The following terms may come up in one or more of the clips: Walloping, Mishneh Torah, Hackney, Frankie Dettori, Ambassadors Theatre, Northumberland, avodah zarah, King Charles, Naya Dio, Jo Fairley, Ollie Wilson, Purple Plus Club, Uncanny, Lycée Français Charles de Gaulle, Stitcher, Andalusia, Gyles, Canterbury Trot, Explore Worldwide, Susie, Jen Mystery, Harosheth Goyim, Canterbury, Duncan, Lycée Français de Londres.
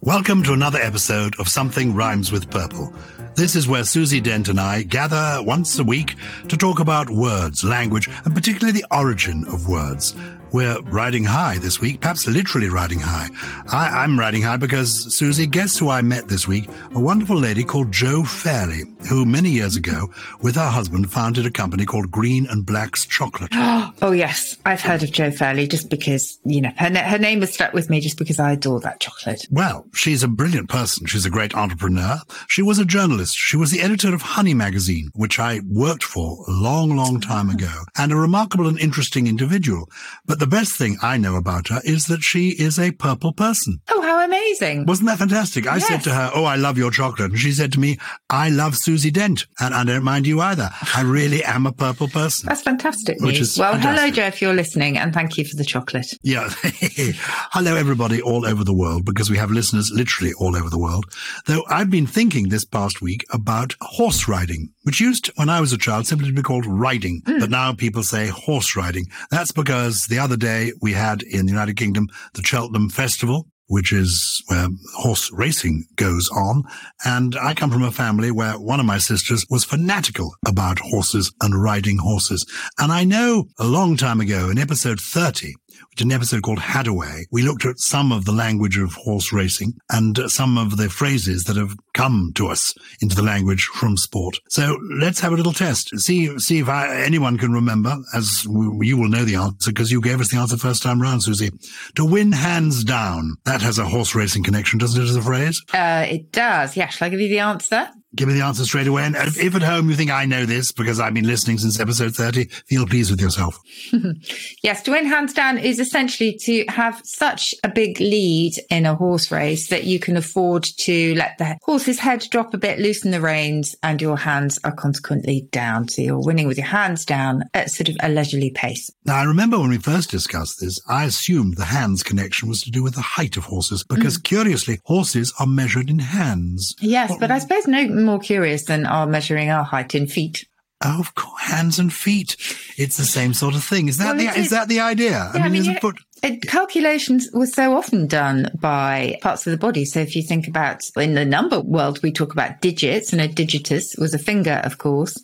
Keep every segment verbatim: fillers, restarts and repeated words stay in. Welcome to another episode of Something Rhymes with Purple. This is where Susie Dent and I gather once a week to talk about words, language, and particularly the origin of words. We're riding high this week, perhaps literally riding high. I, I'm riding high because, Susie, guess who I met this week? A wonderful lady called Jo Fairley, who many years ago, with her husband, founded a company called Green and Black's Chocolate. Oh, yes. I've heard of Jo Fairley just because, you know, her, her name has stuck with me just because I adore that chocolate. Well, she's a brilliant person. She's a great entrepreneur. She was a journalist. She was the editor of Honey Magazine, which I worked for a long, long time ago, and a remarkable and interesting individual. But the The best thing I know about her is that she is a purple person. Oh, how amazing. Wasn't that fantastic? I yes. said to her, oh, I love your chocolate. And she said to me, I love Susie Dent. And I don't mind you either. I really am a purple person. That's fantastic news. Which is well, fantastic. Hello, Jo, if you're listening, and thank you for the chocolate. Yeah. Hello, everybody all over the world, because we have listeners literally all over the world. Though I've been thinking this past week about horse riding, which used, when I was a child, simply to be called riding. Mm. But now people say horse riding. That's because the other day we had in the United Kingdom the Cheltenham Festival, which is where horse racing goes on. And I come from a family where one of my sisters was fanatical about horses and riding horses. And I know a long time ago in episode thirty, which is an episode called Hadaway, we looked at some of the language of horse racing and uh, some of the phrases that have come to us into the language from sport. So let's have a little test. See see if I, anyone can remember, as we, you will know the answer because you gave us the answer first time round, Susie. To win hands down. That has a horse racing connection, doesn't it, as a phrase? Uh, it does. Yeah, shall I give you the answer? Give me the answer straight away. And if at home you think I know this because I've been listening since episode thirty, feel pleased with yourself. Yes, to win hands down is essentially to have such a big lead in a horse race that you can afford to let the horse's head drop a bit, loosen the reins, and your hands are consequently down. So you're winning with your hands down at sort of a leisurely pace. Now, I remember when we first discussed this, I assumed the hands connection was to do with the height of horses because, mm. curiously, horses are measured in hands. Yes, what, but I suppose no... more curious than our measuring our height in feet. Oh, of course, hands and feet. It's the same sort of thing. Is that well, the is that the idea? Yeah, I mean, I mean isn't put... it, calculations were so often done by parts of the body. So if you think about in the number world, we talk about digits, and a digitus was a finger, of course.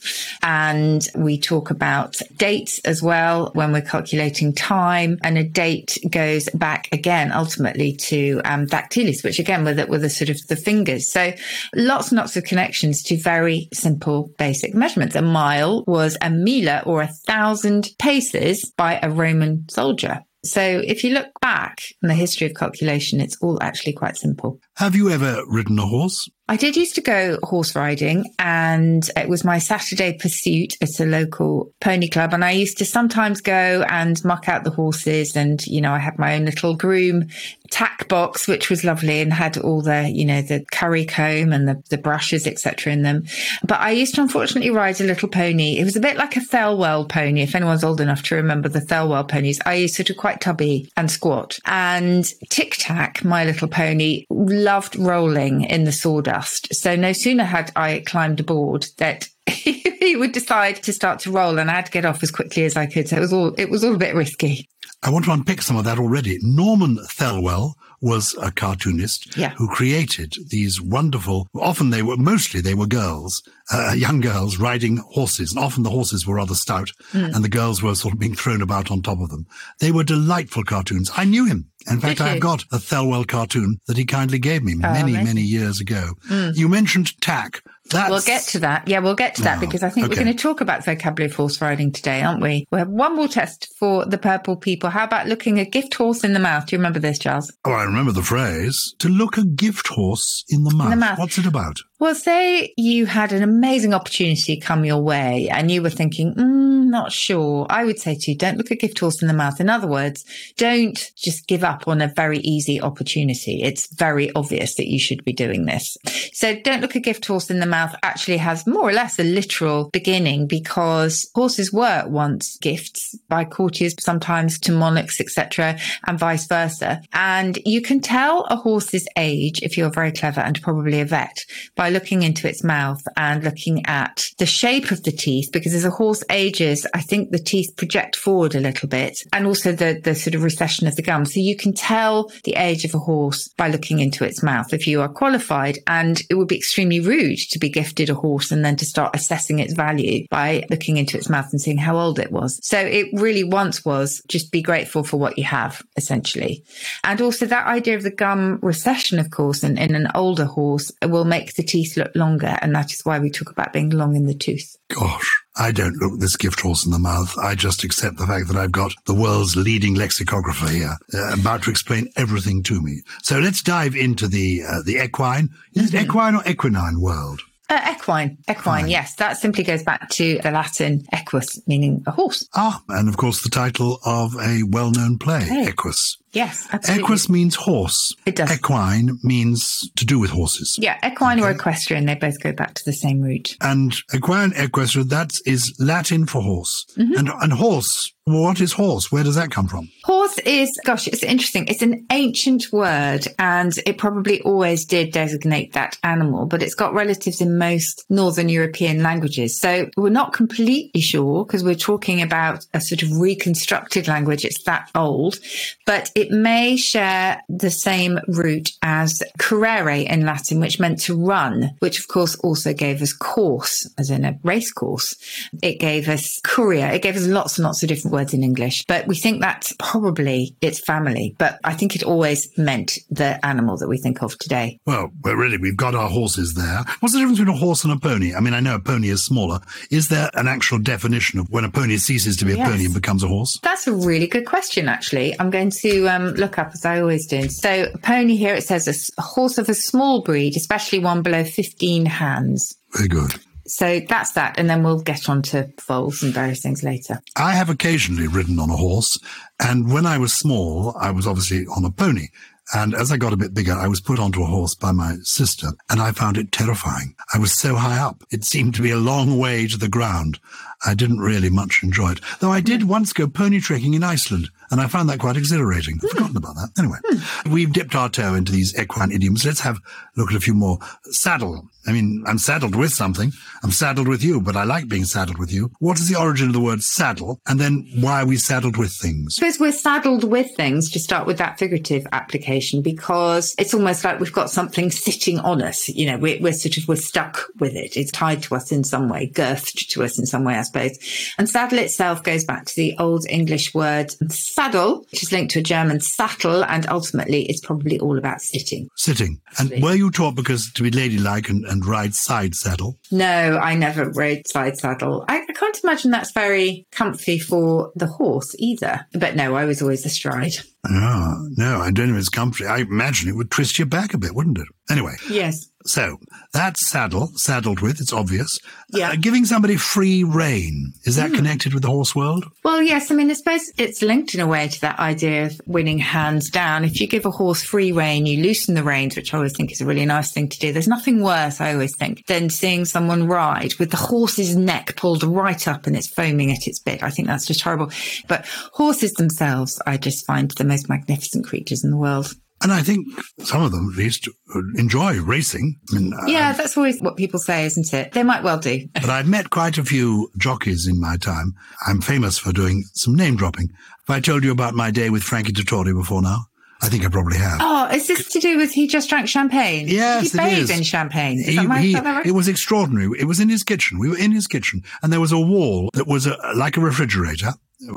And we talk about dates as well when we're calculating time. And a date goes back again, ultimately, to um, dactylus, which again were the, were the sort of the fingers. So lots and lots of connections to very simple, basic measurements. A mile was a mila, or a thousand paces, by a Roman soldier. So if you look back in the history of calculation, it's all actually quite simple. Have you ever ridden a horse? I did used to go horse riding, and it was my Saturday pursuit at a local pony club. And I used to sometimes go and muck out the horses. And, you know, I had my own little groom tack box, which was lovely and had all the, you know, the curry comb and the, the brushes, et cetera in them. But I used to unfortunately ride a little pony. It was a bit like a Thelwell pony, if anyone's old enough to remember the Thelwell ponies. I used to do quite tubby and squat. And Tic-Tac, my little pony, loved rolling in the sawdust. So no sooner had I climbed aboard that he would decide to start to roll, and I had to get off as quickly as I could. So it was all it was all a bit risky. I want to unpick some of that already. Norman Thelwell was a cartoonist yeah. who created these wonderful, often they were, mostly they were girls, uh, young girls riding horses. And often the horses were rather stout mm. and the girls were sort of being thrown about on top of them. They were delightful cartoons. I knew him. In fact, I've got a Thelwell cartoon that he kindly gave me oh, many, amazing. many years ago. Mm. You mentioned tack. That's... We'll get to that. Yeah, we'll get to that oh, because I think okay. we're going to talk about vocabulary of horse riding today, aren't we? We have one more test for the purple people. How about looking a gift horse in the mouth? Do you remember this, Giles? Oh, I remember the phrase. To look a gift horse in the mouth. In the mouth. What's it about? Well, say you had an amazing opportunity come your way and you were thinking, mm, not sure. I would say to you, don't look a gift horse in the mouth. In other words, don't just give up on a very easy opportunity. It's very obvious that you should be doing this. So don't look a gift horse in the mouth actually has more or less a literal beginning because horses were once gifts by courtiers, sometimes to monarchs, et cetera, and vice versa. And you can tell a horse's age, if you're very clever and probably a vet, by looking into its mouth and looking at the shape of the teeth, because as a horse ages, I think the teeth project forward a little bit, and also the, the sort of recession of the gum. So you can tell the age of a horse by looking into its mouth if you are qualified. And it would be extremely rude to be gifted a horse and then to start assessing its value by looking into its mouth and seeing how old it was. So it really once was just be grateful for what you have, essentially. And also that idea of the gum recession, of course, in, in an older horse will make the teeth look longer, and that is why we talk about being long in the tooth. Gosh, I don't look this gift horse in the mouth. I just accept the fact that I've got the world's leading lexicographer here uh, about to explain everything to me. So let's dive into the uh, the equine. Is mm-hmm. it equine or equine world? Uh, equine, equine, right. Yes. That simply goes back to the Latin equus, meaning a horse. Ah, and of course the title of a well-known play, hey. Equus. Yes, absolutely. Equus means horse. It does. Equine means to do with horses. Yeah, equine okay. or equestrian, they both go back to the same root. And equine, equestrian, that is Latin for horse. Mm-hmm. And, and horse, what is horse? Where does that come from? Horse is, gosh, it's interesting. It's an ancient word, and it probably always did designate that animal, but it's got relatives in most Northern European languages. So we're not completely sure, because we're talking about a sort of reconstructed language. It's that old, but it may share the same root as carrere in Latin, which meant to run, which of course also gave us course, as in a race course. It gave us courier. It gave us lots and lots of different words in English, but we think that's probably its family. But I think it always meant the animal that we think of today. Well, well really, we've got our horses there. What's the difference between a horse and a pony? I mean, I know a pony is smaller. Is there an actual definition of when a pony ceases to be yes. a pony and becomes a horse? That's a really good question, actually. I'm going to... Um, Um, look up, as I always do. So pony here, it says a, a horse of a small breed, especially one below fifteen hands. Very good. So that's that. And then we'll get on to foals and various things later. I have occasionally ridden on a horse. And when I was small, I was obviously on a pony. And as I got a bit bigger, I was put onto a horse by my sister, and I found it terrifying. I was so high up. It seemed to be a long way to the ground. I didn't really much enjoy it, though I did once go pony trekking in Iceland, and I found that quite exhilarating. I've mm. forgotten about that. Anyway, mm. we've dipped our toe into these equine idioms. Let's have a look at a few more. Saddle. I mean, I'm saddled with something. I'm saddled with you, but I like being saddled with you. What is the origin of the word saddle, and then why are we saddled with things? Because we're saddled with things, to start with that figurative application, because it's almost like we've got something sitting on us. You know, we're, we're sort of, we're stuck with it. It's tied to us in some way, girthed to us in some way, I suppose. And saddle itself goes back to the old English word saddle, which is linked to a German sattel, and ultimately it's probably all about sitting. Sitting. Absolutely. And were you taught because to be ladylike and, and ride side saddle? No, I never rode side saddle. I, I can't imagine that's very comfy for the horse either. But no, I was always astride. Oh, no, I don't know if it's comfy. I imagine it would twist your back a bit, wouldn't it? Anyway. Yes. So that's saddle, saddled with, it's obvious. Yeah. Uh, giving somebody free rein, is that mm. connected with the horse world? Well, yes. I mean, I suppose it's linked in a way to that idea of winning hands down. If you give a horse free rein, you loosen the reins, which I always think is a really nice thing to do. There's nothing worse, I always think, than seeing someone ride with the horse's neck pulled right up and it's foaming at its bit. I think that's just horrible. But horses themselves, I just find the most magnificent creatures in the world. And I think some of them, at least, enjoy racing. I mean, yeah, um, that's always what people say, isn't it? They might well do. But I've met quite a few jockeys in my time. I'm famous for doing some name-dropping. Have I told you about my day with Frankie Dettori before now? I think I probably have. Oh, is this to do with he just drank champagne? Yes, he it is. He bathed in champagne. Is he, that my, he, that right? It was extraordinary. It was in his kitchen. We were in his kitchen, and there was a wall that was a, like a refrigerator,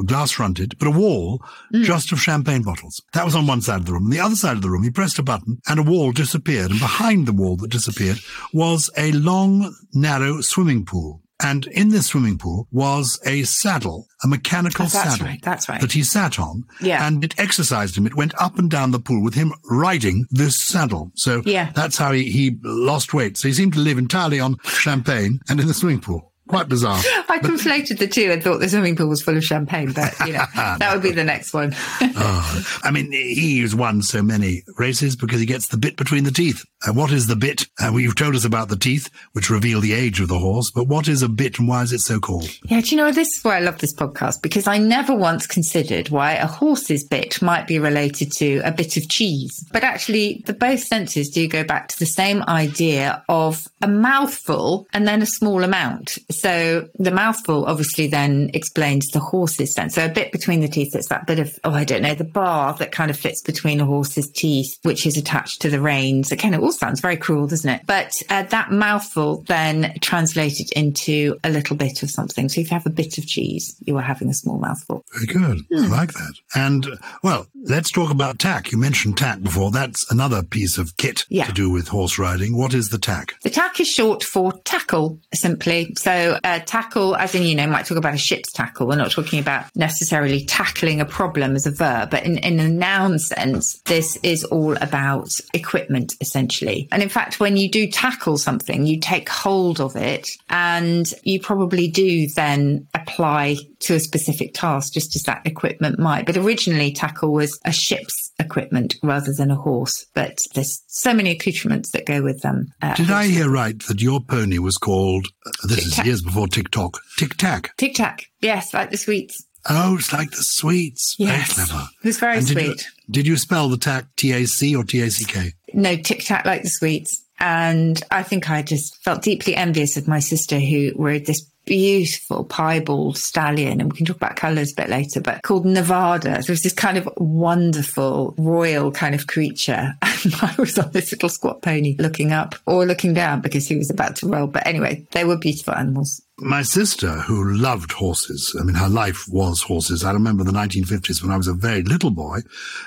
glass-fronted, but a wall mm. just of champagne bottles. That was on one side of the room. On the other side of the room, he pressed a button, and a wall disappeared. And behind the wall that disappeared was a long, narrow swimming pool. And in this swimming pool was a saddle, a mechanical oh, that's saddle right, that's right. that he sat on. Yeah. And it exercised him. It went up and down the pool with him riding this saddle. So yeah. that's how he, he lost weight. So he seemed to live entirely on champagne and in the swimming pool. Quite bizarre. I but, conflated the two and thought the swimming pool was full of champagne, but, you know, that no. would be the next one. oh, I mean, he's won so many races because he gets the bit between the teeth. And what is the bit? Uh, well, you've told us about the teeth, which reveal the age of the horse, but what is a bit and why is it so called? Yeah, do you know, this is why I love this podcast, because I never once considered why a horse's bit might be related to a bit of cheese. But actually, the both senses do go back to the same idea of a mouthful and then a small amount. So the mouthful obviously then explains the horse's sense. So a bit between the teeth, it's that bit of, oh, I don't know, the bar that kind of fits between a horse's teeth, which is attached to the reins. Again, it all sounds very cruel, doesn't it? But uh, that mouthful then translated into a little bit of something. So if you have a bit of cheese, you are having a small mouthful. Very good. Mm. I like that. And, well, let's talk about tack. You mentioned tack before. That's another piece of kit yeah. to do with horse riding. What is the tack? The tack is short for tackle, simply. So So uh, tackle, as in, you know, might talk about a ship's tackle. We're not talking about necessarily tackling a problem as a verb, but in, in a noun sense, this is all about equipment, essentially. And in fact, when you do tackle something, you take hold of it and you probably do then apply to a specific task, just as that equipment might. But originally, tackle was a ship's equipment rather than a horse. But there's so many accoutrements that go with them. Uh, Did I hear right that your pony was called, uh, this is years before TikTok, Tic-Tac? Tic-Tac, yes, like the sweets. Oh, it's like the sweets. Yes. Very clever. It was very and sweet. Did you, did you spell the tack T A C or T A C K? No, Tic-Tac like the sweets. And I think I just felt deeply envious of my sister who rode this beautiful piebald stallion, and we can talk about colours a bit later, but called Nevada. So it was this kind of wonderful, royal kind of creature. And I was on this little squat pony looking up or looking down because he was about to roll. But anyway, they were beautiful animals. My sister, who loved horses, I mean, her life was horses. I remember the nineteen fifties when I was a very little boy,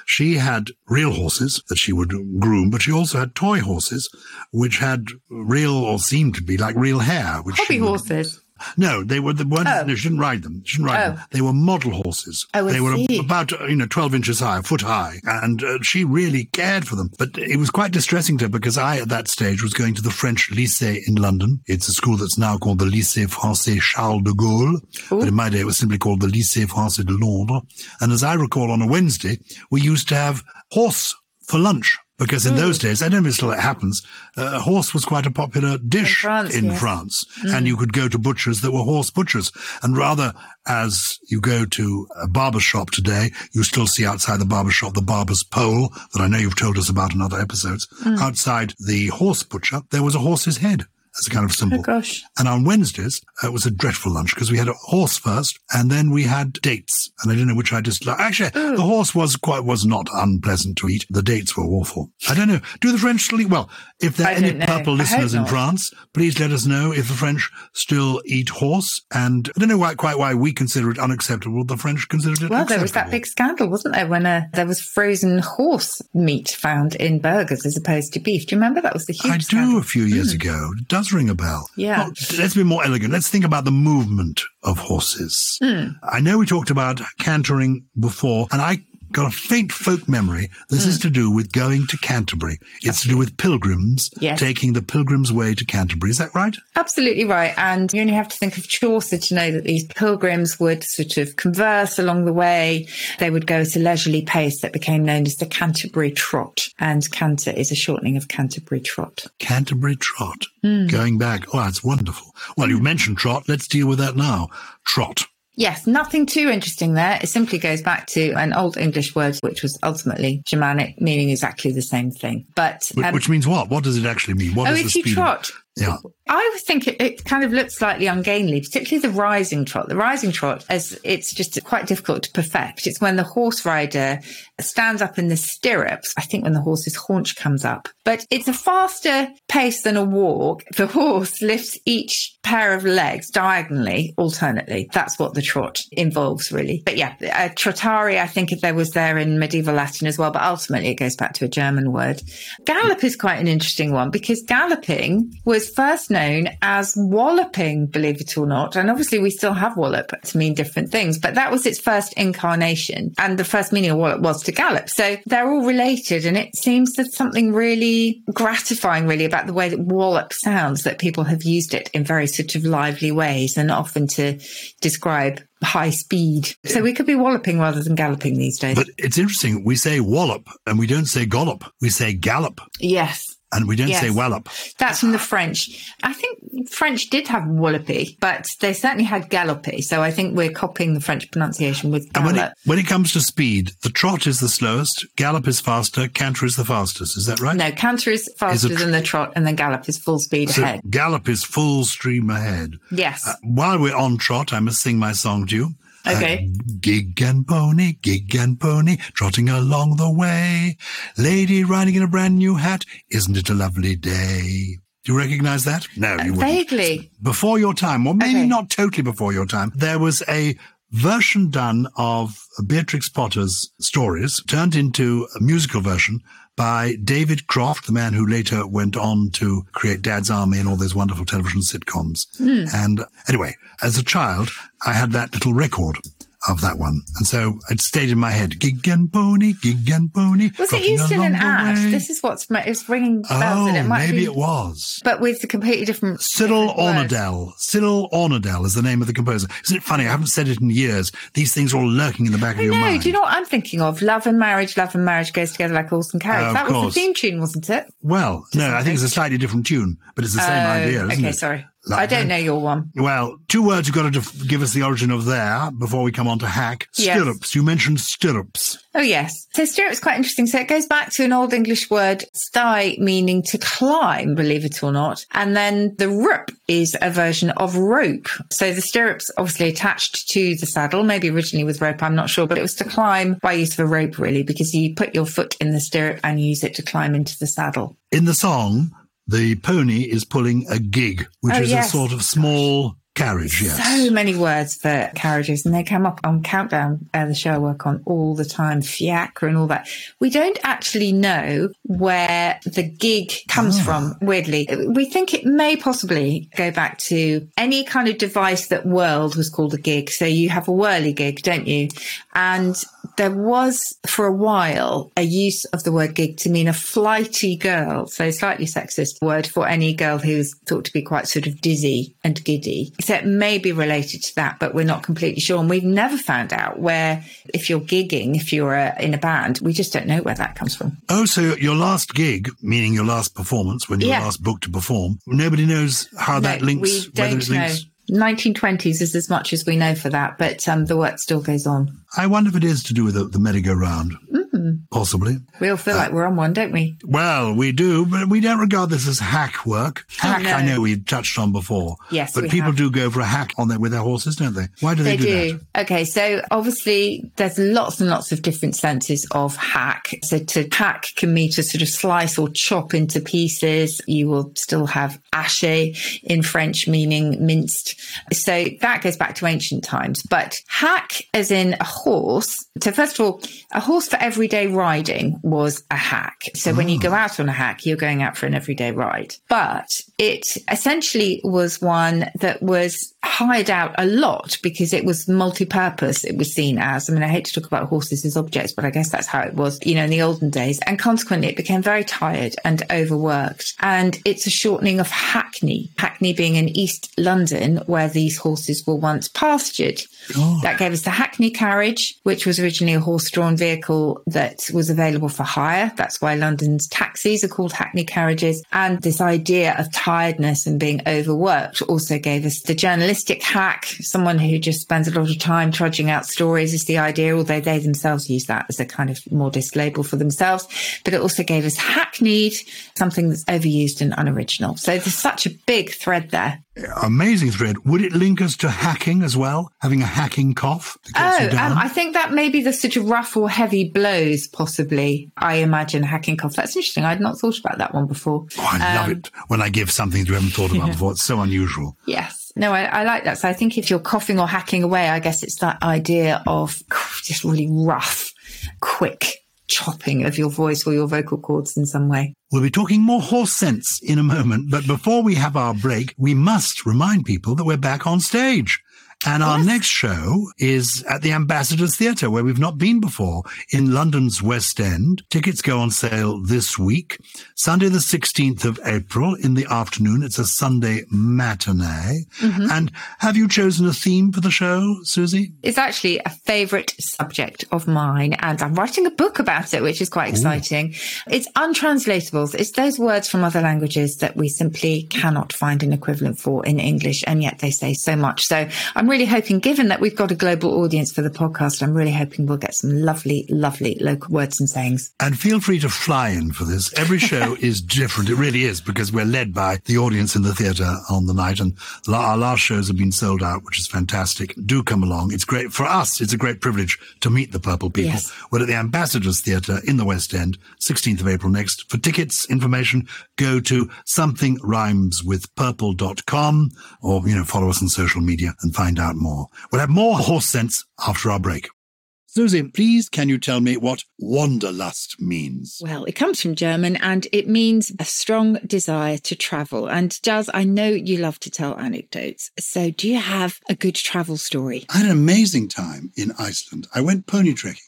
she had real horses that she would groom, but she also had toy horses, which had real or seemed to be like real hair. Which Hobby horses. No, they were the ones. Oh. No, she didn't ride them. She didn't ride oh. them. They were model horses. Oh, they were see. about you know twelve inches high, a foot high, and uh, she really cared for them. But it was quite distressing to her because I, at that stage, was going to the French Lycée in London. It's a school that's now called the Lycée Français Charles de Gaulle, Ooh. but in my day it was simply called the Lycée Français de Londres. And as I recall, on a Wednesday we used to have horse for lunch. Because in mm. those days, I don't know if still it happens, uh, horse was quite a popular dish in France. In yes. France mm. And you could go to butchers that were horse butchers. And rather as you go to a barber shop today, you still see outside the barber shop the barber's pole that I know you've told us about in other episodes. Mm. Outside the horse butcher, there was a horse's head as a kind of symbol. Oh, gosh. And on Wednesdays, uh, it was a dreadful lunch because we had a horse first and then we had dates. And I don't know which I just like. Actually, Ooh. the horse was quite, was not unpleasant to eat. The dates were awful. I don't know. Do the French still eat? Well, if there are any know. purple I listeners in France, please let us know if the French still eat horse. And I don't know why, quite why we consider it unacceptable. The French considered it well, acceptable. Well, there was that big scandal, wasn't there, when uh, there was frozen horse meat found in burgers as opposed to beef. Do you remember? That was the huge I scandal. do a few years mm. ago. It does ring a bell. Yeah. Well, let's be more elegant. Let's think about the movement of horses. Mm. I know we talked about cantering before, and I got a faint folk memory. This mm. is to do with going to Canterbury. It's Absolutely. to do with pilgrims, yes. taking the pilgrim's way to Canterbury. Is that right? Absolutely right. And you only have to think of Chaucer to know that these pilgrims would sort of converse along the way. They would go at a leisurely pace that became known as the Canterbury Trot. And canter is a shortening of Canterbury Trot. Canterbury Trot. Mm. Going back. Oh, that's wonderful. Well, you mentioned trot. Let's deal with that now. Trot. Yes, nothing too interesting there. It simply goes back to an Old English word, which was ultimately Germanic, meaning exactly the same thing. But um, which means what? What does it actually mean? What oh, is if the you trot. Yeah. I think it, it kind of looked slightly ungainly, particularly the rising trot. The rising trot, as it's just quite difficult to perfect. It's when the horse rider stands up in the stirrups, I think when the horse's haunch comes up. But it's a faster pace than a walk. The horse lifts each pair of legs diagonally, alternately. That's what the trot involves, really. But yeah, a trottare, I think there was there in medieval Latin as well, but ultimately it goes back to a German word. Gallop is quite an interesting one, because galloping was first known as walloping, believe it or not. And obviously we still have wallop to mean different things, but that was its first incarnation. And the first meaning of wallop was to gallop. So they're all related. And it seems there's something really gratifying, really, about the way that wallop sounds, that people have used it in very sort of lively ways and often to describe high speed. So we could be walloping rather than galloping these days. But it's interesting. We say wallop and we don't say gollop. We say gallop. Yes. And we don't yes. say wallop. That's from the French. I think French did have wallopy, but they certainly had gallopy. So I think we're copying the French pronunciation with gallop. And when it, when it comes to speed, the trot is the slowest, gallop is faster, canter is the fastest. Is that right? No, canter is faster is tr- than the trot, and then gallop is full speed so ahead. Gallop is full stream ahead. Yes. Uh, while we're on trot, I must sing my song to you. Okay. Uh, gig and pony, gig and pony, trotting along the way. Lady riding in a brand new hat, isn't it a lovely day? Do you recognise that? No, you uh, wouldn't. Vaguely. Before your time, well, maybe okay. not totally before your time, there was a version done of Beatrix Potter's stories, turned into a musical version by David Croft, the man who later went on to create Dad's Army and all those wonderful television sitcoms. Mm. And anyway, as a child, I had that little record of that one. And so it stayed in my head. Gig and pony, gig and pony. Was it used in an ad? Way. This is what's it's ringing bells. Oh, and it might maybe be, it was. But with a completely different... Cyril Ornadel. Cyril Ornadel is the name of the composer. Isn't it funny? I haven't said it in years. These things are all lurking in the back I of your know. mind. Do you know what I'm thinking of? Love and marriage. Love and marriage goes together like horse and carriage. Uh, that course. was the theme tune, wasn't it? Well, Just no, I think it's a slightly different tune, but it's the uh, same idea, isn't okay, it? Okay, sorry. Like, I don't know your one. Well, two words you've got to def- give us the origin of there before we come on to hack. Stirrups. Yes. You mentioned stirrups. Oh, yes. So stirrups is quite interesting. So it goes back to an Old English word, sty, meaning to climb, believe it or not. And then the rup is a version of rope. So the stirrups obviously attached to the saddle, maybe originally with rope, I'm not sure, but it was to climb by use of a rope, really, because you put your foot in the stirrup and use it to climb into the saddle. In the song... the pony is pulling a gig, which oh, is yes. a sort of small carriage, yes. So many words for carriages, and they come up on Countdown, uh, the show I work on, all the time, fiacre and all that. We don't actually know where the gig comes oh. from, weirdly. We think it may possibly go back to any kind of device that whirled was called a gig. So you have a whirly gig, don't you? And... there was, for a while, a use of the word gig to mean a flighty girl, so slightly sexist word for any girl who's thought to be quite sort of dizzy and giddy. So it may be related to that, but we're not completely sure. And we've never found out where, if you're gigging, if you're uh, in a band, we just don't know where that comes from. Oh, so your last gig, meaning your last performance, when you yeah. were last booked to perform, nobody knows how no, that links, we don't whether it links... know. nineteen twenties is as much as we know for that, but um, the work still goes on. I wonder if it is to do with the, the merry-go-round. Mm. Possibly. We all feel uh, like we're on one, don't we? Well, we do, but we don't regard this as hack work. Hack, oh, no. I know we touched on before. Yes, But we people have. do go for a hack on their, with their horses, don't they? Why do they, they do, do that? Okay, so obviously there's lots and lots of different senses of hack. So to hack can mean to sort of slice or chop into pieces. You will still have haché in French, meaning minced. So that goes back to ancient times. But hack as in a horse. So first of all, a horse for everyday riding was a hack. So oh. when you go out on a hack, you're going out for an everyday ride. But it essentially was one that was hired out a lot because it was multi-purpose, it was seen as. I mean, I hate to talk about horses as objects, but I guess that's how it was, you know, in the olden days. And consequently, it became very tired and overworked. And it's a shortening of Hackney, Hackney being in East London, where these horses were once pastured. Oh. That gave us the Hackney carriage, which was originally a horse-drawn vehicle that that was available for hire. That's why London's taxis are called Hackney carriages. And this idea of tiredness and being overworked also gave us the journalistic hack. Someone who just spends a lot of time trudging out stories is the idea, although they themselves use that as a kind of modest label for themselves. But it also gave us hackneyed, something that's overused and unoriginal. So there's such a big thread there. Amazing thread. Would it link us to hacking as well? Having a hacking cough? Oh, um, I think that may be the sort of rough or heavy blows, possibly. I imagine hacking cough. That's interesting. I'd not thought about that one before. Oh, I um, love it when I give something you haven't thought about yeah. before. It's so unusual. Yes. No, I, I like that. So I think if you're coughing or hacking away, I guess it's that idea of just really rough, quick chopping of your voice or your vocal cords in some way. We'll be talking more horse sense in a moment, but before we have our break, we must remind people that we're back on stage. And yes. Our next show is at the Ambassadors Theatre, where we've not been before, in London's West End. Tickets go on sale this week, Sunday the sixteenth of April in the afternoon. It's a Sunday matinee. Mm-hmm. And have you chosen a theme for the show, Susie? It's actually a favourite subject of mine, and I'm writing a book about it, which is quite exciting. Ooh. It's untranslatables. It's those words from other languages that we simply cannot find an equivalent for in English, and yet they say so much. So I'm I'm really hoping, given that we've got a global audience for the podcast, I'm really hoping we'll get some lovely, lovely local words and sayings. And feel free to fly in for this. Every show is different. It really is, because we're led by the audience in the theatre on the night. And our last shows have been sold out, which is fantastic. Do come along. It's great for us. It's a great privilege to meet the Purple people. Yes. We're at the Ambassadors Theatre in the West End, sixteenth of April next. For tickets, information, go to something rhymes with purple dot com, or, you know, follow us on social media and find out more. We'll have more horse sense after our break. Susie, please can you tell me what wanderlust means? Well, it comes from German and it means a strong desire to travel. And Gyles, I know you love to tell anecdotes. So do you have a good travel story? I had an amazing time in Iceland. I went pony trekking,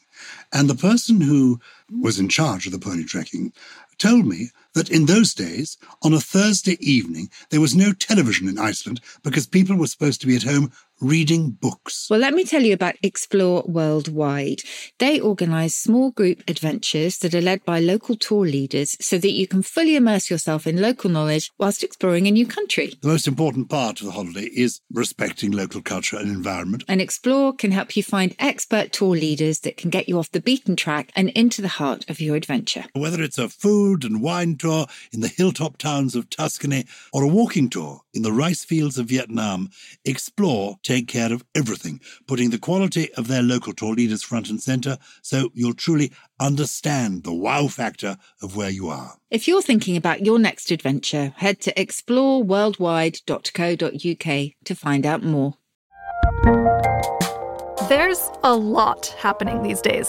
and the person who was in charge of the pony trekking told me that in those days, on a Thursday evening, there was no television in Iceland because people were supposed to be at home reading books. Well, let me tell you about Explore Worldwide. They organise small group adventures that are led by local tour leaders so that you can fully immerse yourself in local knowledge whilst exploring a new country. The most important part of the holiday is respecting local culture and environment. And Explore can help you find expert tour leaders that can get you off the beaten track and into the heart of your adventure. Whether it's a food and wine tour in the hilltop towns of Tuscany or a walking tour in the rice fields of Vietnam, Explore take care of everything, putting the quality of their local tour leaders front and centre, so you'll truly understand the wow factor of where you are. If you're thinking about your next adventure, head to explore worldwide dot co dot u k to find out more. There's a lot happening these days,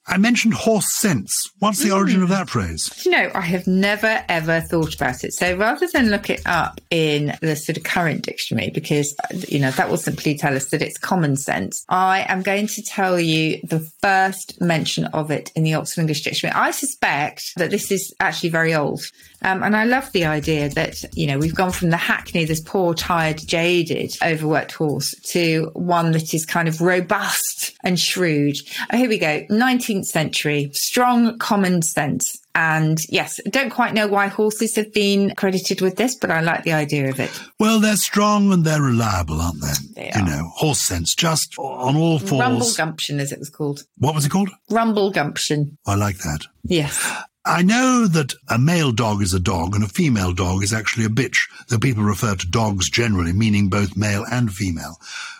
I mentioned horse sense. What's the origin of that phrase? You know, I have never, ever thought about it. So rather than look it up in the sort of current dictionary, because, you know, that will simply tell us that it's common sense, I am going to tell you the first mention of it in the Oxford English Dictionary. I suspect that this is actually very old. Um, and I love the idea that, you know, we've gone from the hackney, this poor, tired, jaded, overworked horse, to one that is kind of robust and shrewd. Oh, here we go. nineteenth century, strong common sense. And yes, don't quite know why horses have been credited with this, but I like the idea of it. Well, they're strong and they're reliable, aren't they? They are. You know, horse sense, just on all fours. Rumble gumption, as it was called. What was it called? Rumble gumption. I like that. Yes. I know that a male dog is a dog and a female dog is actually a bitch, though people refer to dogs generally, meaning both male and female.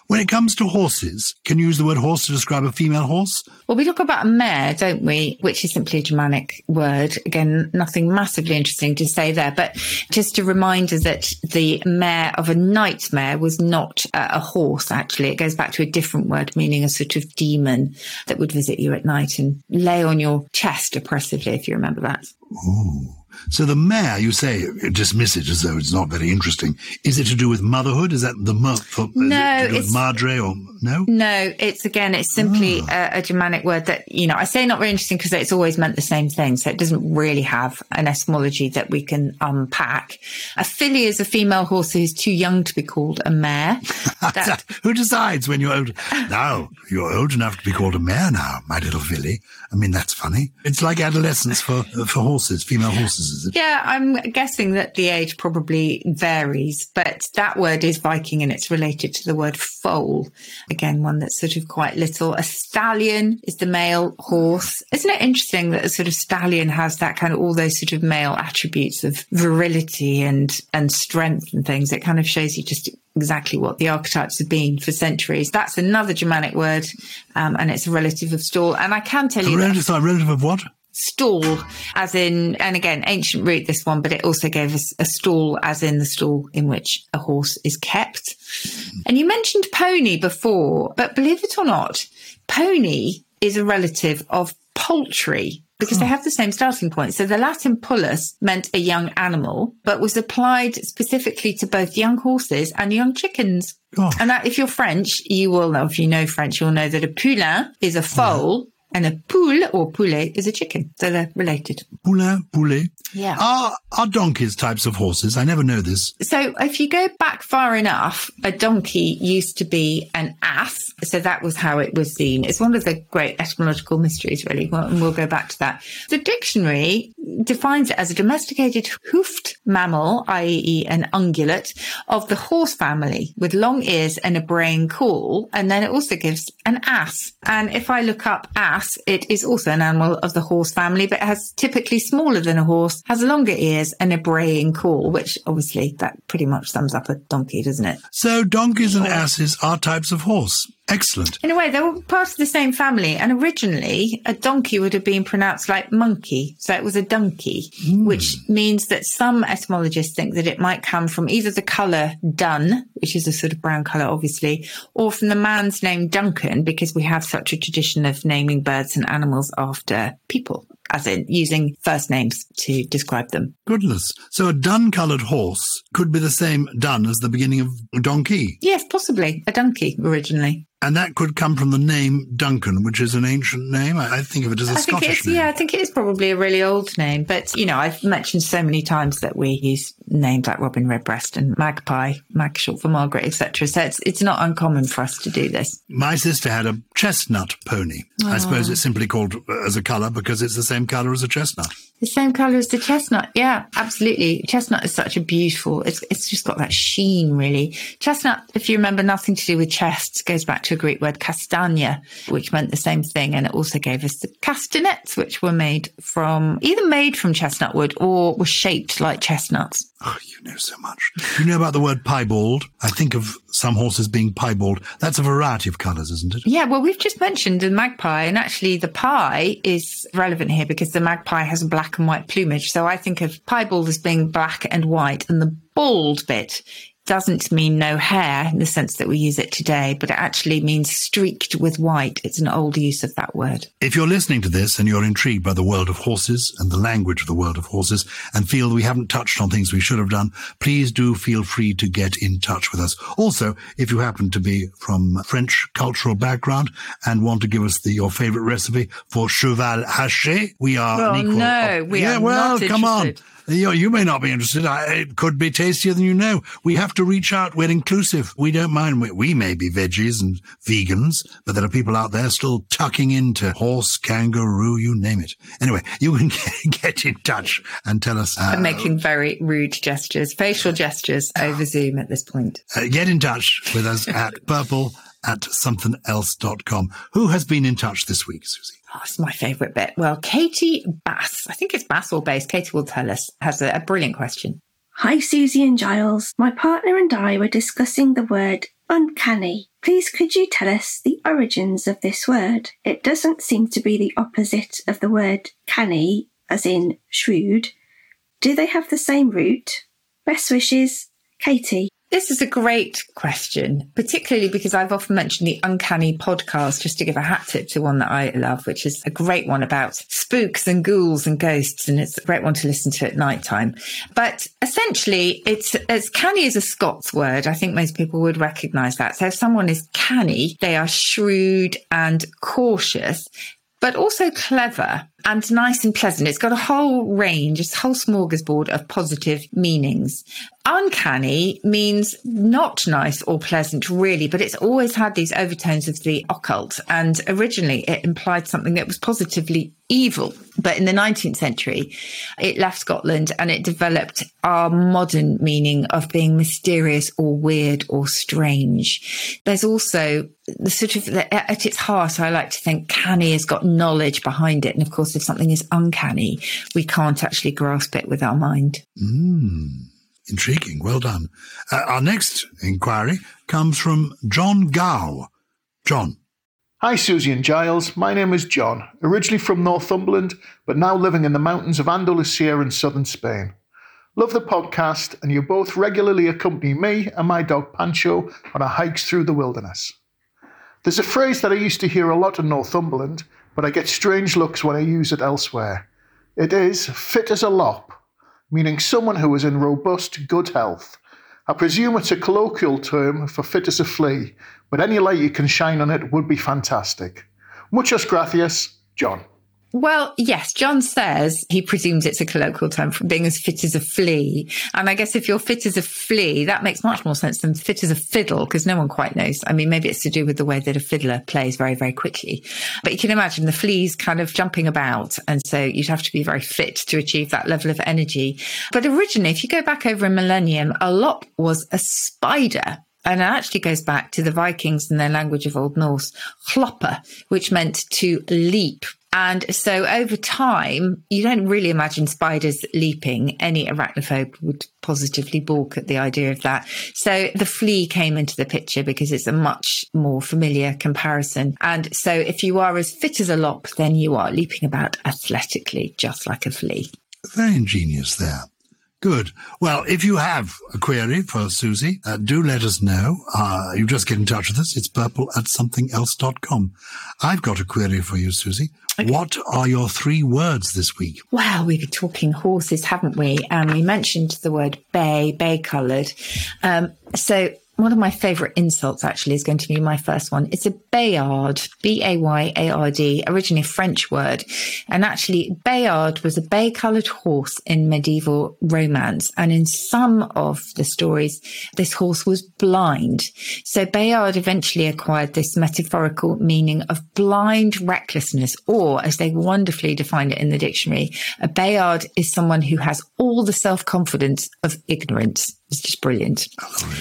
When it comes to horses, can you use the word horse to describe a female horse? Well, we talk about a mare, don't we, which is simply a Germanic word. Again, nothing massively interesting to say there, but just a reminder that the mare of a nightmare was not uh, a horse, actually. It goes back to a different word, meaning a sort of demon that would visit you at night and lay on your chest oppressively, if you remember that. Ooh. So the mare, you say, dismiss it as though it's not very interesting. Is it to do with motherhood? Is that the mother? No, it to do it's with madre or no? No, it's again, it's simply oh. a, a Germanic word that, you know, I say not very interesting because it's always meant the same thing. So it doesn't really have an etymology that we can unpack. A filly is a female horse who's too young to be called a mare. That... Who decides when you're old? Now you're old enough to be called a mare now, my little filly. I mean, that's funny. It's like adolescence for for horses, female horses. Yeah, I'm guessing that the age probably varies, but that word is Viking and it's related to the word foal. Again, one that's sort of quite little. A stallion is the male horse. Isn't it interesting that a sort of stallion has that kind of all those sort of male attributes of virility and, and strength and things? It kind of shows you just exactly what the archetypes have been for centuries. That's another Germanic word, um, and it's a relative of stall. And I can tell you that... Sorry, relative of what? Stall, as in, and again, ancient root, this one, but it also gave us a stall, as in the stall in which a horse is kept. And you mentioned pony before, but believe it or not, pony is a relative of poultry because oh. they have the same starting point. So the Latin pullus meant a young animal, but was applied specifically to both young horses and young chickens. Oh. And that, if you're French, you will know, if you know French, you'll know that a poulain is a foal. Oh. And a poule or poulet is a chicken. So they're related. Poulain, poulet. Yeah. Are, are donkeys types of horses? I never know this. So if you go back far enough, a donkey used to be an ass. So that was how it was seen. It's one of the great etymological mysteries, really. Well, and we'll go back to that. The dictionary defines it as a domesticated hoofed mammal, that is an ungulate, of the horse family with long ears and a braying call. And then it also gives an ass. And if I look up ass, it is also an animal of the horse family, but it has typically smaller than a horse, has longer ears and a braying call, which obviously that pretty much sums up a donkey, doesn't it? So donkeys and asses are types of horse. Excellent. In a way, they were part of the same family. And originally, a donkey would have been pronounced like monkey. So it was a donkey, mm. which means that some etymologists think that it might come from either the colour dun, which is a sort of brown colour, obviously, or from the man's name Duncan, because we have such a tradition of naming birds and animals after people, as in using first names to describe them. Goodness. So a dun-coloured horse could be the same dun as the beginning of donkey? Yes, possibly. A donkey originally. And that could come from the name Duncan, which is an ancient name. I, I think of it as a I Scottish think it's, name. Yeah, I think it is probably a really old name. But, you know, I've mentioned so many times that we use names like Robin Redbreast and Magpie, Mag short for Margaret, et cetera. So it's, it's not uncommon for us to do this. My sister had a chestnut pony. Oh. I suppose it's simply called as a colour because it's the same colour as a chestnut. The same colour as the chestnut. Yeah, absolutely. Chestnut is such a beautiful, it's it's just got that sheen, really. Chestnut, if you remember, nothing to do with chests, goes back to a Greek word castagna, which meant the same thing. And it also gave us the castanets, which were made from, either made from chestnut wood or were shaped like chestnuts. Oh, you know so much. You know about the word piebald? I think of some horses being piebald. That's a variety of colours, isn't it? Yeah, well, we've just mentioned the magpie, and actually the pie is relevant here because the magpie has black and white plumage. So I think of piebald as being black and white, and the bald bit doesn't mean no hair in the sense that we use it today, but it actually means streaked with white. It's an old use of that word. If you're listening to this and you're intrigued by the world of horses and the language of the world of horses and feel we haven't touched on things we should have done, please do feel free to get in touch with us. Also, if you happen to be from French cultural background and want to give us the, your favourite recipe for cheval haché, we are... Well, an equal no, op- we yeah, are well, not come interested. On. You, you may not be interested. I, it could be tastier than you know. We have to reach out. We're inclusive. We don't mind. We, we may be veggies and vegans, but there are people out there still tucking into horse, kangaroo, you name it. Anyway, you can get, get in touch and tell us. Uh, I'm making very rude gestures, facial gestures over Zoom at this point. Uh, get in touch with us at purple at something else dot com. Who has been in touch this week, Susie? Oh, it's my favourite bit. Well, Katie Bass, I think it's Bass or Bass, Katie will tell us, has a, a brilliant question. Hi, Susie and Gyles. My partner and I were discussing the word uncanny. Please could you tell us the origins of this word? It doesn't seem to be the opposite of the word canny, as in shrewd. Do they have the same root? Best wishes, Katie. This is a great question, particularly because I've often mentioned the Uncanny podcast, just to give a hat tip to one that I love, which is a great one about spooks and ghouls and ghosts. And it's a great one to listen to at night time. But essentially, it's as canny is a Scots word. I think most people would recognise that. So if someone is canny, they are shrewd and cautious, but also clever and nice and pleasant. It's got a whole range, a whole smorgasbord of positive meanings. Uncanny means not nice or pleasant, really, but it's always had these overtones of the occult. And originally it implied something that was positively evil. But in the nineteenth century, it left Scotland and it developed our modern meaning of being mysterious or weird or strange. There's also the sort of, the, at its heart, I like to think canny has got knowledge behind it. And of course, if something is uncanny, we can't actually grasp it with our mind. Mm, intriguing. Well done. Uh, our next inquiry comes from John Gao. John. Hi, Susie and Gyles. My name is John, originally from Northumberland, but now living in the mountains of Andalusia in southern Spain. Love the podcast, and you both regularly accompany me and my dog Pancho on our hikes through the wilderness. There's a phrase that I used to hear a lot in Northumberland, but I get strange looks when I use it elsewhere. It is fit as a lop, meaning someone who is in robust, good health. I presume it's a colloquial term for fit as a flea, but any light you can shine on it would be fantastic. Muchas gracias, John. Well, yes, John says he presumes it's a colloquial term for being as fit as a flea. And I guess if you're fit as a flea, that makes much more sense than fit as a fiddle, because no one quite knows. I mean, maybe it's to do with the way that a fiddler plays very, very quickly. But you can imagine the flea's kind of jumping about. And so you'd have to be very fit to achieve that level of energy. But originally, if you go back over a millennium, a lop was a spider. And it actually goes back to the Vikings and their language of Old Norse, hloppa, which meant to leap. And so over time, you don't really imagine spiders leaping. Any arachnophobe would positively balk at the idea of that. So the flea came into the picture because it's a much more familiar comparison. And so if you are as fit as a lop, then you are leaping about athletically, just like a flea. Very ingenious there. Good. Well, if you have a query for Susie, uh, do let us know. Uh, you just get in touch with us. It's purple at something else dot com. I've got a query for you, Susie. Okay. What are your three words this week? Well, we've been talking horses, haven't we? And um, we mentioned the word bay, bay-coloured. Um, so one of my favourite insults actually is going to be my first one. It's a Bayard, B A Y A R D, originally a French word. And actually, Bayard was a bay-coloured horse in medieval romance. And in some of the stories, this horse was blind. So Bayard eventually acquired this metaphorical meaning of blind recklessness, or as they wonderfully defined it in the dictionary, a Bayard is someone who has all the self-confidence of ignorance. It's just brilliant.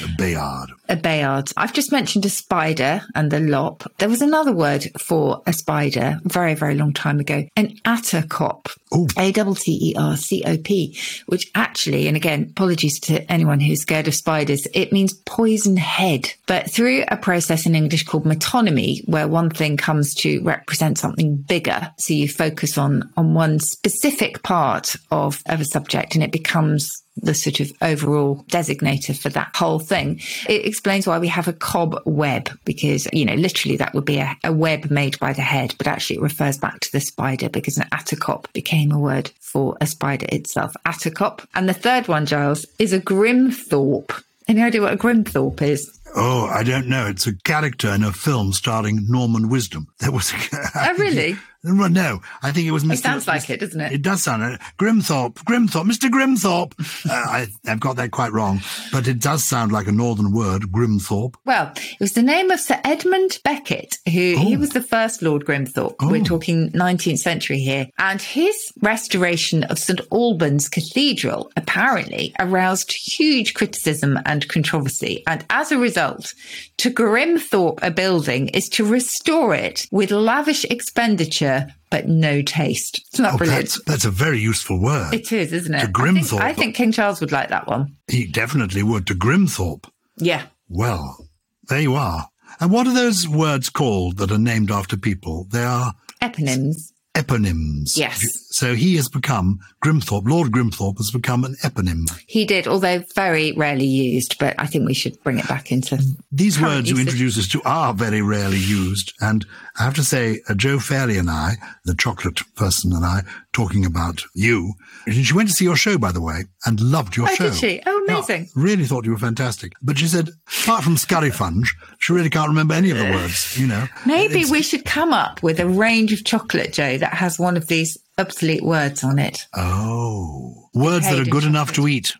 A Bayard. A Bayard. I've just mentioned a spider and the lop. There was another word for a spider very, very long time ago, an Attercop, A T T E R C O P, which actually, and again, apologies to anyone who's scared of spiders, it means poison head. But through a process in English called metonymy, where one thing comes to represent something bigger, so you focus on, on one specific part of, of a subject and it becomes the sort of overall designator for that whole thing. It explains why we have a cob web, because, you know, literally that would be a, a web made by the head, but actually it refers back to the spider because an attercop became a word for a spider itself. Attercop. And the third one, Gyles, is a Grimthorpe. Any idea what a Grimthorpe is? Oh, I don't know. It's a character in a film starring Norman Wisdom. There was a Oh, really? Well, no, I think it was Mister It sounds like Mister it, doesn't it? It does sound like it. Grimthorpe, Grimthorpe, Mister Grimthorpe. uh, I, I've got that quite wrong, but it does sound like a northern word, Grimthorpe. Well, it was the name of Sir Edmund Beckett, who oh. he was the first Lord Grimthorpe. Oh. We're talking nineteenth century here. And his restoration of Saint Albans Cathedral apparently aroused huge criticism and controversy. And as a result, to Grimthorpe a building is to restore it with lavish expenditure but no taste. It's not oh, brilliant. That's, that's a very useful word. It is, isn't it? To Grimthorpe. I think, I think King Charles would like that one. He definitely would. To Grimthorpe. Yeah. Well, there you are. And what are those words called that are named after people? They are... Eponyms. eponyms. Yes. So he has become Grimthorpe. Lord Grimthorpe has become an eponym. He did, although very rarely used, but I think we should bring it back into... These words usage. You introduce us to are very rarely used. And I have to say, uh, Jo Fairley and I, the chocolate person and I, talking about you, she went to see your show, by the way, and loved your oh, show. Oh, did she? Oh, amazing. Yeah, really thought you were fantastic. But she said, apart from scurryfunge, she really can't remember any of the words, you know. Maybe it's... we should come up with a range of chocolate, Jo, that has one of these obsolete words on it. Oh, words that are good chocolate. enough to eat.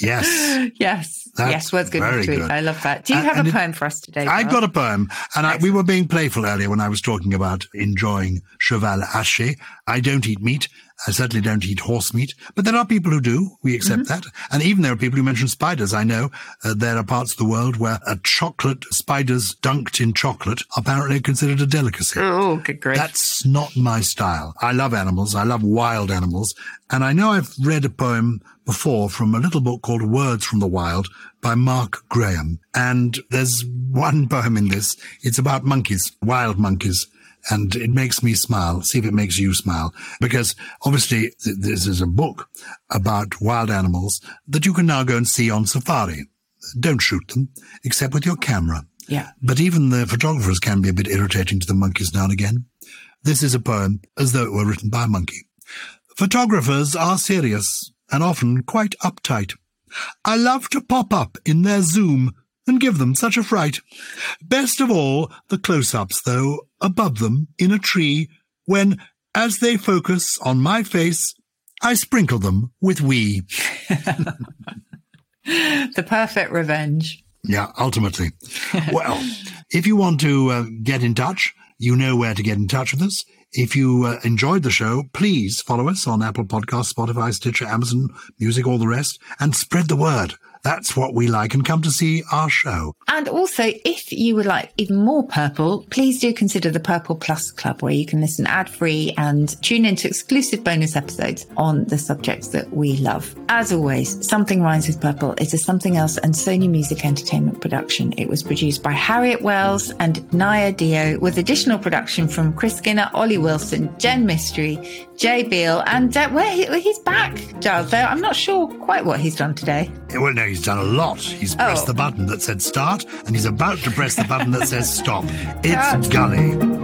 Yes. Yes. That's yes, words good enough to good. eat. I love that. Do you uh, have a it, poem for us today? I've got a poem. And I, we were being playful earlier when I was talking about enjoying cheval haché. I don't eat meat. I certainly don't eat horse meat, but there are people who do. We accept mm-hmm. that. And even there are people who mention spiders. I know uh, there are parts of the world where a chocolate, spiders dunked in chocolate, apparently considered a delicacy. Oh, good grief. That's not my style. I love animals. I love wild animals. And I know I've read a poem before from a little book called Words from the Wild by Mark Graham. And there's one poem in this. It's about monkeys, wild monkeys. And it makes me smile. See if it makes you smile. Because obviously th- this is a book about wild animals that you can now go and see on safari. Don't shoot them, except with your camera. Yeah. But even the photographers can be a bit irritating to the monkeys now and again. This is a poem as though it were written by a monkey. Photographers are serious and often quite uptight. I love to pop up in their zoom and give them such a fright. Best of all, the close-ups, though, above them in a tree, when, as they focus on my face, I sprinkle them with wee. The perfect revenge. Yeah, ultimately. Well, if you want to uh, get in touch, you know where to get in touch with us. If you uh, enjoyed the show, please follow us on Apple Podcasts, Spotify, Stitcher, Amazon Music, all the rest, and spread the word. That's what we like, and come to see our show. And also, if you would like even more Purple, please do consider the Purple Plus Club, where you can listen ad-free and tune in to exclusive bonus episodes on the subjects that we love. As always, Something Rhymes with Purple is a Something Else and Sony Music Entertainment production. It was produced by Harriet Wells and Naya Dio, with additional production from Chris Skinner, Ollie Wilson, Jen Mystery, Jay Beale, and uh, where he, he's back, Giles, though I'm not sure quite what he's done today. Well, no, he's done a lot. He's oh. pressed the button that said start, and he's about to press the button that says stop. It's Gully.